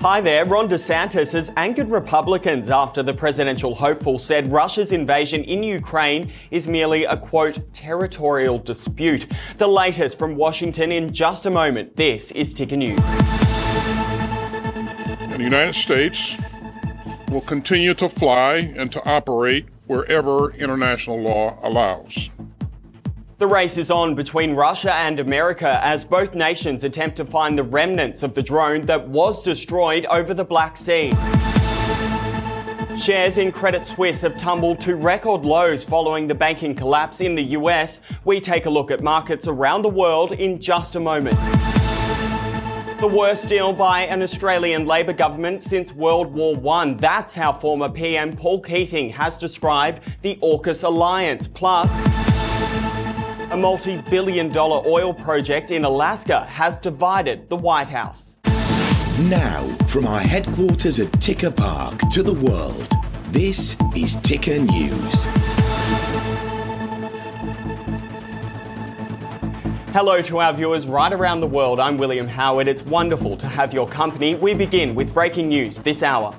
Hi there, Ron DeSantis has angered Republicans after the presidential hopeful said Russia's invasion in Ukraine is merely a, quote, territorial dispute. The latest from Washington in just a moment. This is Ticker News. And the United States will continue to fly and to operate wherever international law allows. The race is on between Russia and America as both nations attempt to find the remnants of the drone that was destroyed over the Black Sea. Shares in Credit Suisse have tumbled to record lows following the banking collapse in the US. We take a look at markets around the world in just a moment. The worst deal by an Australian Labor government since World War I. That's how former PM Paul Keating has described the AUKUS alliance. Plus, a multi-billion-dollar oil project in Alaska has divided the White House. Now, from our headquarters at Ticker Park to the world, this is Ticker News. Hello to our viewers right around the world. I'm William Howard. It's wonderful to have your company. We begin with breaking news this hour.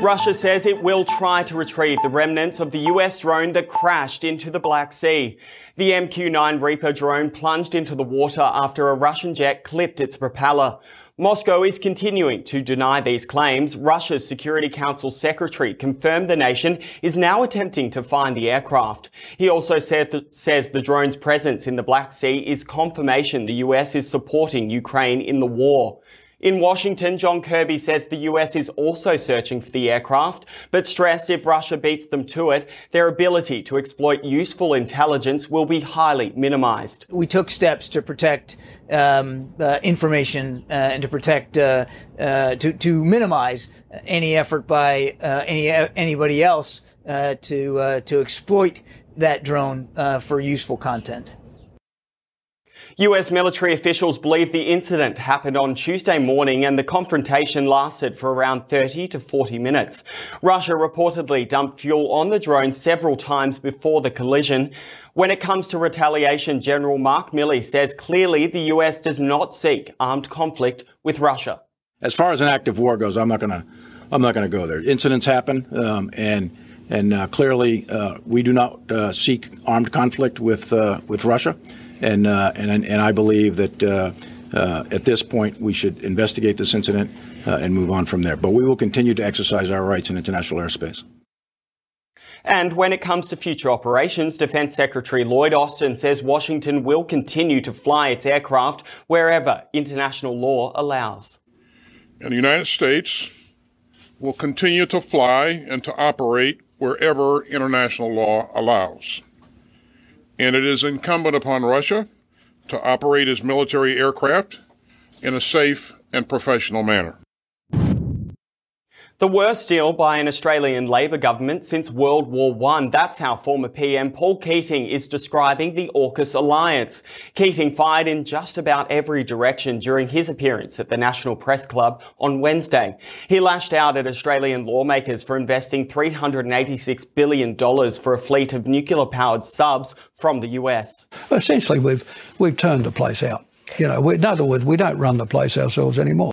Russia says it will try to retrieve the remnants of the US drone that crashed into the Black Sea. The MQ-9 Reaper drone plunged into the water after a Russian jet clipped its propeller. Moscow is continuing to deny these claims. Russia's Security Council secretary confirmed the nation is now attempting to find the aircraft. He also says the drone's presence in the Black Sea is confirmation the US is supporting Ukraine in the war. In Washington, John Kirby says the US is also searching for the aircraft, but stressed if Russia beats them to it, their ability to exploit useful intelligence will be highly minimized. We took steps to protect information and to protect to minimize any effort by anybody else to exploit that drone for useful content. US military officials believe the incident happened on Tuesday morning and the confrontation lasted for around 30 to 40 minutes. Russia reportedly dumped fuel on the drone several times before the collision. When it comes to retaliation, General Mark Milley says clearly the US does not seek armed conflict with Russia. As far as an act of war goes, I'm not going to go there. Incidents happen, and clearly we do not seek armed conflict with Russia. And I believe that at this point we should investigate this incident and move on from there. But we will continue to exercise our rights in international airspace. And when it comes to future operations, Defense Secretary Lloyd Austin says Washington will continue to fly its aircraft wherever international law allows. And the United States will continue to fly and to operate wherever international law allows. And it is incumbent upon Russia to operate its military aircraft in a safe and professional manner. The worst deal by an Australian Labor government since World War I. That's how former PM Paul Keating is describing the AUKUS alliance. Keating fired in just about every direction during his appearance at the National Press Club on Wednesday. He lashed out at Australian lawmakers for investing $386 billion for a fleet of nuclear-powered subs from the US. Essentially, we've turned the place out. You know, in other words, we don't run the place ourselves anymore.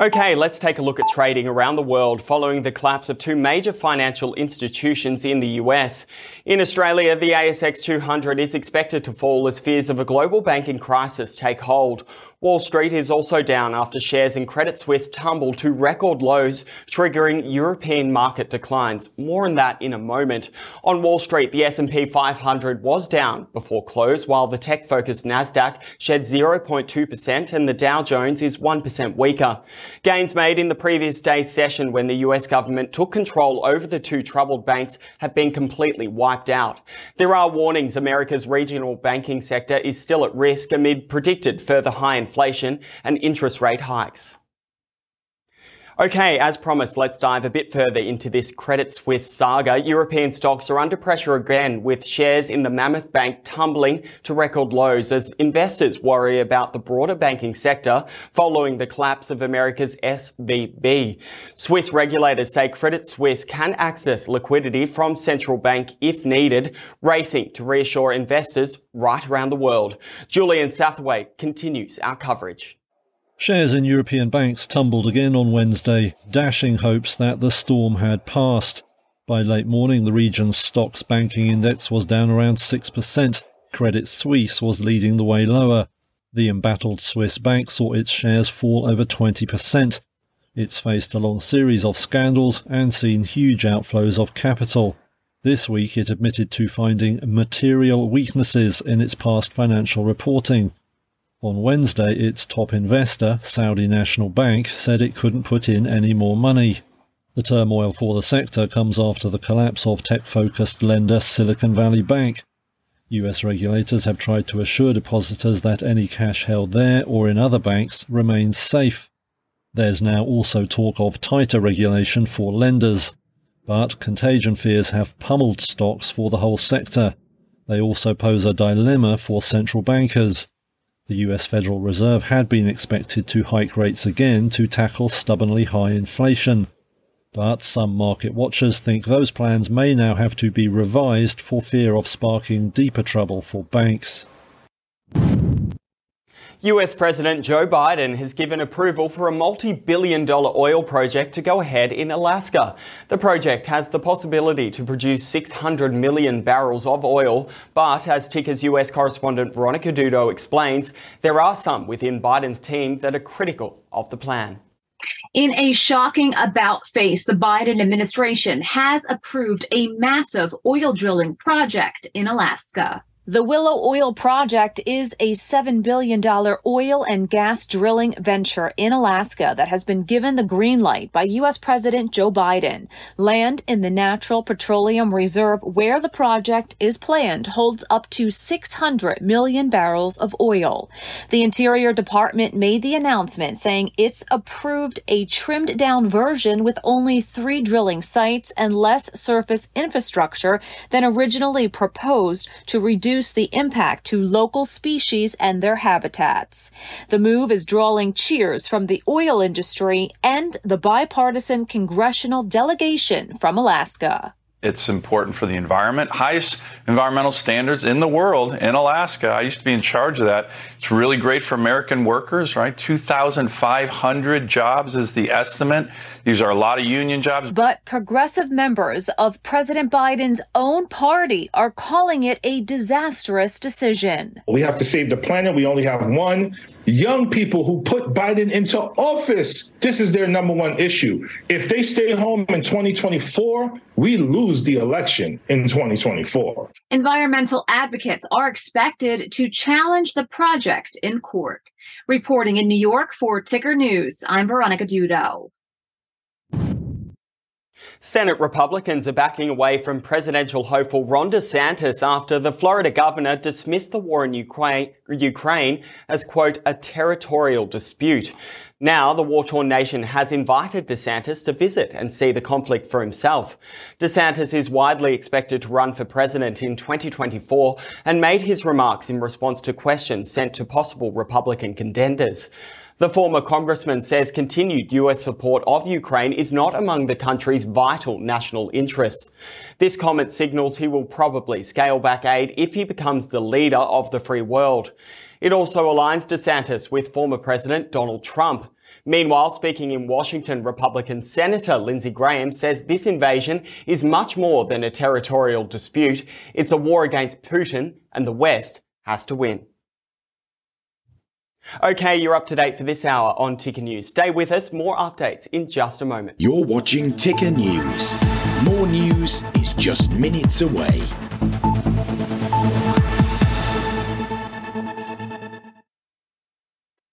Okay, let's take a look at trading around the world following the collapse of two major financial institutions in the US. In Australia, the ASX 200 is expected to fall as fears of a global banking crisis take hold. Wall Street is also down after shares in Credit Suisse tumbled to record lows, triggering European market declines. More on that in a moment. On Wall Street, the S&P 500 was down before close, while the tech-focused Nasdaq shed 0.2% and the Dow Jones is 1% weaker. Gains made in the previous day's session when the US government took control over the two troubled banks have been completely wiped out. There are warnings America's regional banking sector is still at risk amid predicted further high inflation and interest rate hikes. Okay, as promised, let's dive a bit further into this Credit Suisse saga. European stocks are under pressure again, with shares in the Mammoth Bank tumbling to record lows as investors worry about the broader banking sector following the collapse of America's SVB. Swiss regulators say Credit Suisse can access liquidity from central bank if needed, racing to reassure investors right around the world. Julian Sathaway continues our coverage. Shares in European banks tumbled again on Wednesday, dashing hopes that the storm had passed. By late morning, the region's stocks banking index was down around 6%. Credit Suisse was leading the way lower. The embattled Swiss bank saw its shares fall over 20%. It's faced a long series of scandals and seen huge outflows of capital. This week, it admitted to finding material weaknesses in its past financial reporting. On Wednesday, its top investor, Saudi National Bank, said it couldn't put in any more money. The turmoil for the sector comes after the collapse of tech-focused lender Silicon Valley Bank. US regulators have tried to assure depositors that any cash held there or in other banks remains safe. There's now also talk of tighter regulation for lenders, but contagion fears have pummeled stocks for the whole sector. They also pose a dilemma for central bankers. The US Federal Reserve had been expected to hike rates again to tackle stubbornly high inflation, but some market watchers think those plans may now have to be revised for fear of sparking deeper trouble for banks. US President Joe Biden has given approval for a multi-billion-dollar oil project to go ahead in Alaska. The project has the possibility to produce 600 million barrels of oil, but as Ticker's US correspondent Veronica Dudo explains, there are some within Biden's team that are critical of the plan. In a shocking about-face, the Biden administration has approved a massive oil drilling project in Alaska. The Willow Oil Project is a $7 billion oil and gas drilling venture in Alaska that has been given the green light by U.S. President Joe Biden. Land in the Natural Petroleum Reserve where the project is planned holds up to 600 million barrels of oil. The Interior Department made the announcement saying it's approved a trimmed-down version with only 3 drilling sites and less surface infrastructure than originally proposed to reduce the impact to local species and their habitats. The move is drawing cheers from the oil industry and the bipartisan congressional delegation from Alaska. It's important for the environment. Highest environmental standards in the world in Alaska. I used to be in charge of that. It's really great for American workers, right? 2,500 jobs is the estimate. These are a lot of union jobs. But progressive members of President Biden's own party are calling it a disastrous decision. We have to save the planet. We only have one. Young people who put Biden into office, this is their number one issue. If they stay home in 2024, we lose the election in 2024. Environmental advocates are expected to challenge the project in court. Reporting in New York for Ticker News, I'm Veronica Dudo. Senate Republicans are backing away from presidential hopeful Ron DeSantis after the Florida governor dismissed the war in Ukraine as, quote, a territorial dispute. Now, the war-torn nation has invited DeSantis to visit and see the conflict for himself. DeSantis is widely expected to run for president in 2024 and made his remarks in response to questions sent to possible Republican contenders. The former congressman says continued US support of Ukraine is not among the country's vital national interests. This comment signals he will probably scale back aid if he becomes the leader of the free world. It also aligns DeSantis with former President Donald Trump. Meanwhile, speaking in Washington, Republican Senator Lindsey Graham says this invasion is much more than a territorial dispute. It's a war against Putin, and the West has to win. Okay, you're up to date for this hour on Ticker News. Stay with us, more updates in just a moment. You're watching Ticker News. More news is just minutes away.